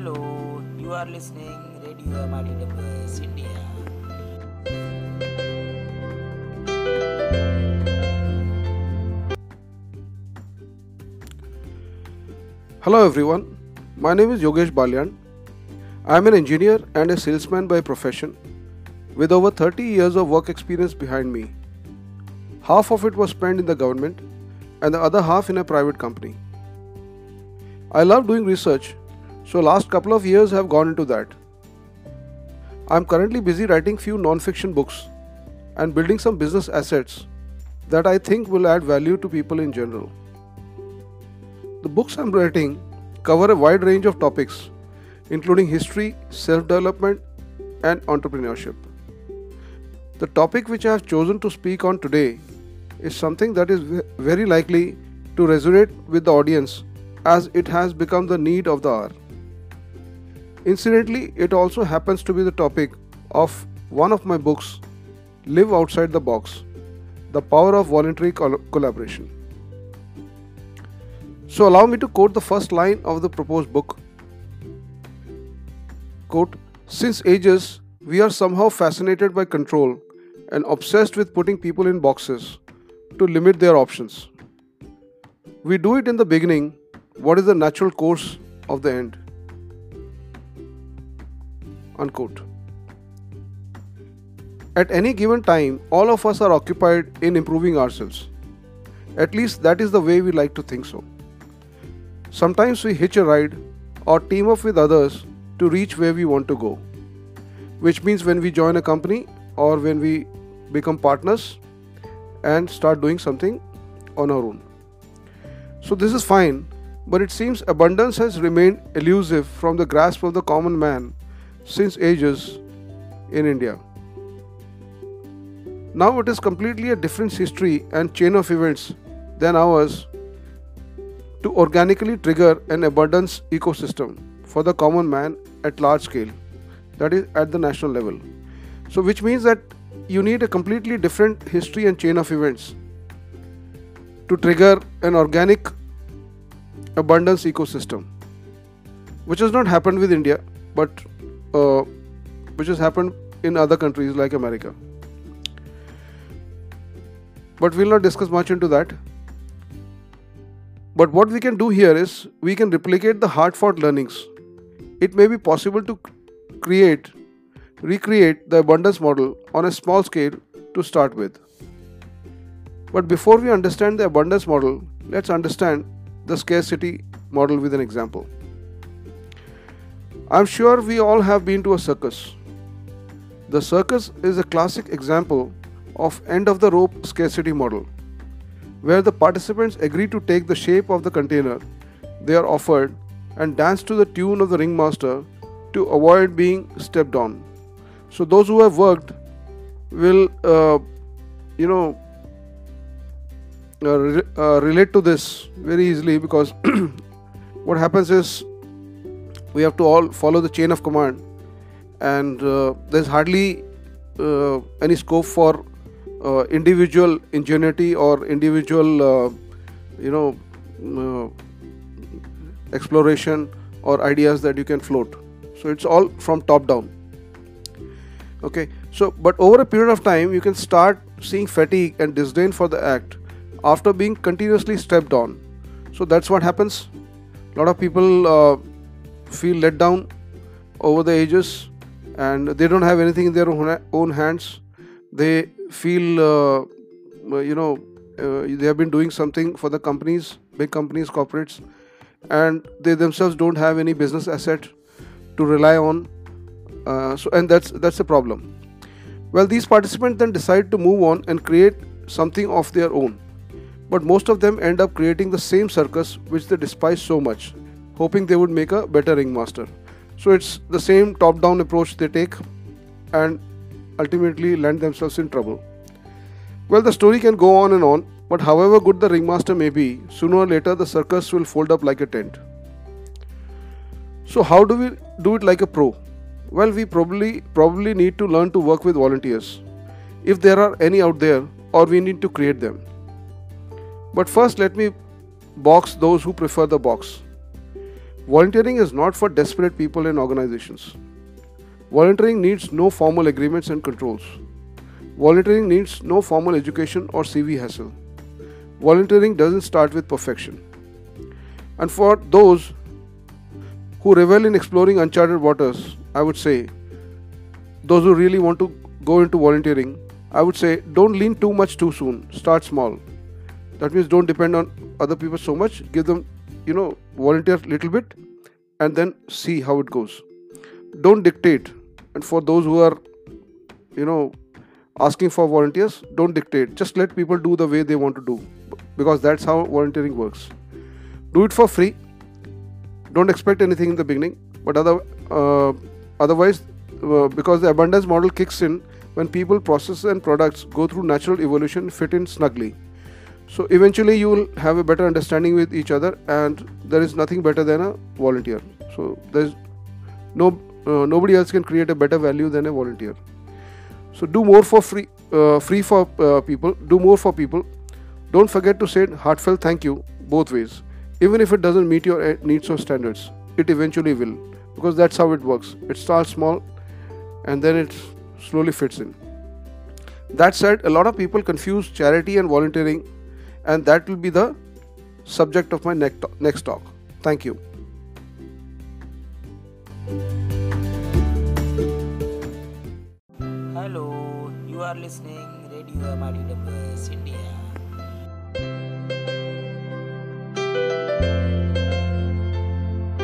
Hello, you are listening Radio Maria PS India. Hello everyone, my name is Yogesh Balyan. I am an engineer and a salesman by profession with over 30 years of work experience behind me. Half of it was spent in the government and the other half in a private company. I love doing research, so last couple of years have gone into that. I am currently busy writing few non-fiction books and building some business assets that I think will add value to people in general. The books I am writing cover a wide range of topics, including history, self-development, and entrepreneurship. The topic which I have chosen to speak on today is something that is very likely to resonate with the audience as it has become the need of the hour. Incidentally, it also happens to be the topic of one of my books, Live Outside the Box, The Power of Voluntary Collaboration. So allow me to quote the first line of the proposed book. Quote, "Since ages, we are somehow fascinated by control and obsessed with putting people in boxes to limit their options. We do it in the beginning, what is the natural course of the end?" Unquote. At any given time, all of us are occupied in improving ourselves. At least that is the way we like to think so. Sometimes we hitch a ride or team up with others to reach where we want to go, which means when we join a company or when we become partners and start doing something on our own. So this is fine, but it seems abundance has remained elusive from the grasp of the common man since ages in India. Now it is completely a different history and chain of events than ours to organically trigger an abundance ecosystem for the common man at large scale, that is at the national level. So which means that you need a completely different history and chain of events to trigger an organic abundance ecosystem, which has not happened with India, but which has happened in other countries like America. But we will not discuss much into that. But what we can do here is, we can replicate the hard-fought learnings. It may be possible to recreate the abundance model on a small scale to start with. But before we understand the abundance model, let's understand the scarcity model with an example. I'm sure we all have been to a circus. The circus is a classic example of end of the rope scarcity model, where the participants agree to take the shape of the container they are offered and dance to the tune of the ringmaster to avoid being stepped on. So those who have worked will relate to this very easily, because what happens is we have to all follow the chain of command, and there's hardly any scope for individual ingenuity or individual exploration or ideas that you can float. So it's all from top down. Okay, so but over a period of time you can start seeing fatigue and disdain for the act after being continuously stepped on. So that's what happens. A lot of people feel let down over the ages, and they don't have anything in their own hands. They feel they have been doing something for the companies, big companies, corporates, and they themselves don't have any business asset to rely on. And that's a problem. Well, these participants then decide to move on and create something of their own, but most of them end up creating the same circus which they despise so much, hoping they would make a better ringmaster. So it's the same top-down approach they take, and ultimately land themselves in trouble. Well, the story can go on and on, but however good the ringmaster may be, sooner or later the circus will fold up like a tent. So how do we do it like a pro? Well, we probably need to learn to work with volunteers, if there are any out there, or we need to create them. But first, let me box those who prefer the box. Volunteering is not for desperate people and organizations. Volunteering needs no formal agreements and controls. Volunteering needs no formal education or CV hassle. Volunteering doesn't start with perfection. And for those who revel in exploring uncharted waters, I would say, those who really want to go into volunteering, I would say, don't lean too much too soon. Start small. That means don't depend on other people so much. Give them, volunteer a little bit and then see how it goes. Don't dictate. And for those who are, asking for volunteers, don't dictate. Just let people do the way they want to do, because that's how volunteering works. Do it for free. Don't expect anything in the beginning, but otherwise, because the abundance model kicks in when people, process and products go through natural evolution, fit in snugly. So eventually you will have a better understanding with each other, and there is nothing better than a volunteer. So there's nobody else can create a better value than a volunteer. So do more for free, people. Do more for people. Don't forget to say heartfelt thank you both ways. Even if it doesn't meet your needs or standards, it eventually will, because that's how it works. It starts small and then it slowly fits in. That said, a lot of people confuse charity and volunteering, and that will be the subject of my next talk. Thank you. Hello, you are listening Radio Maria PS India.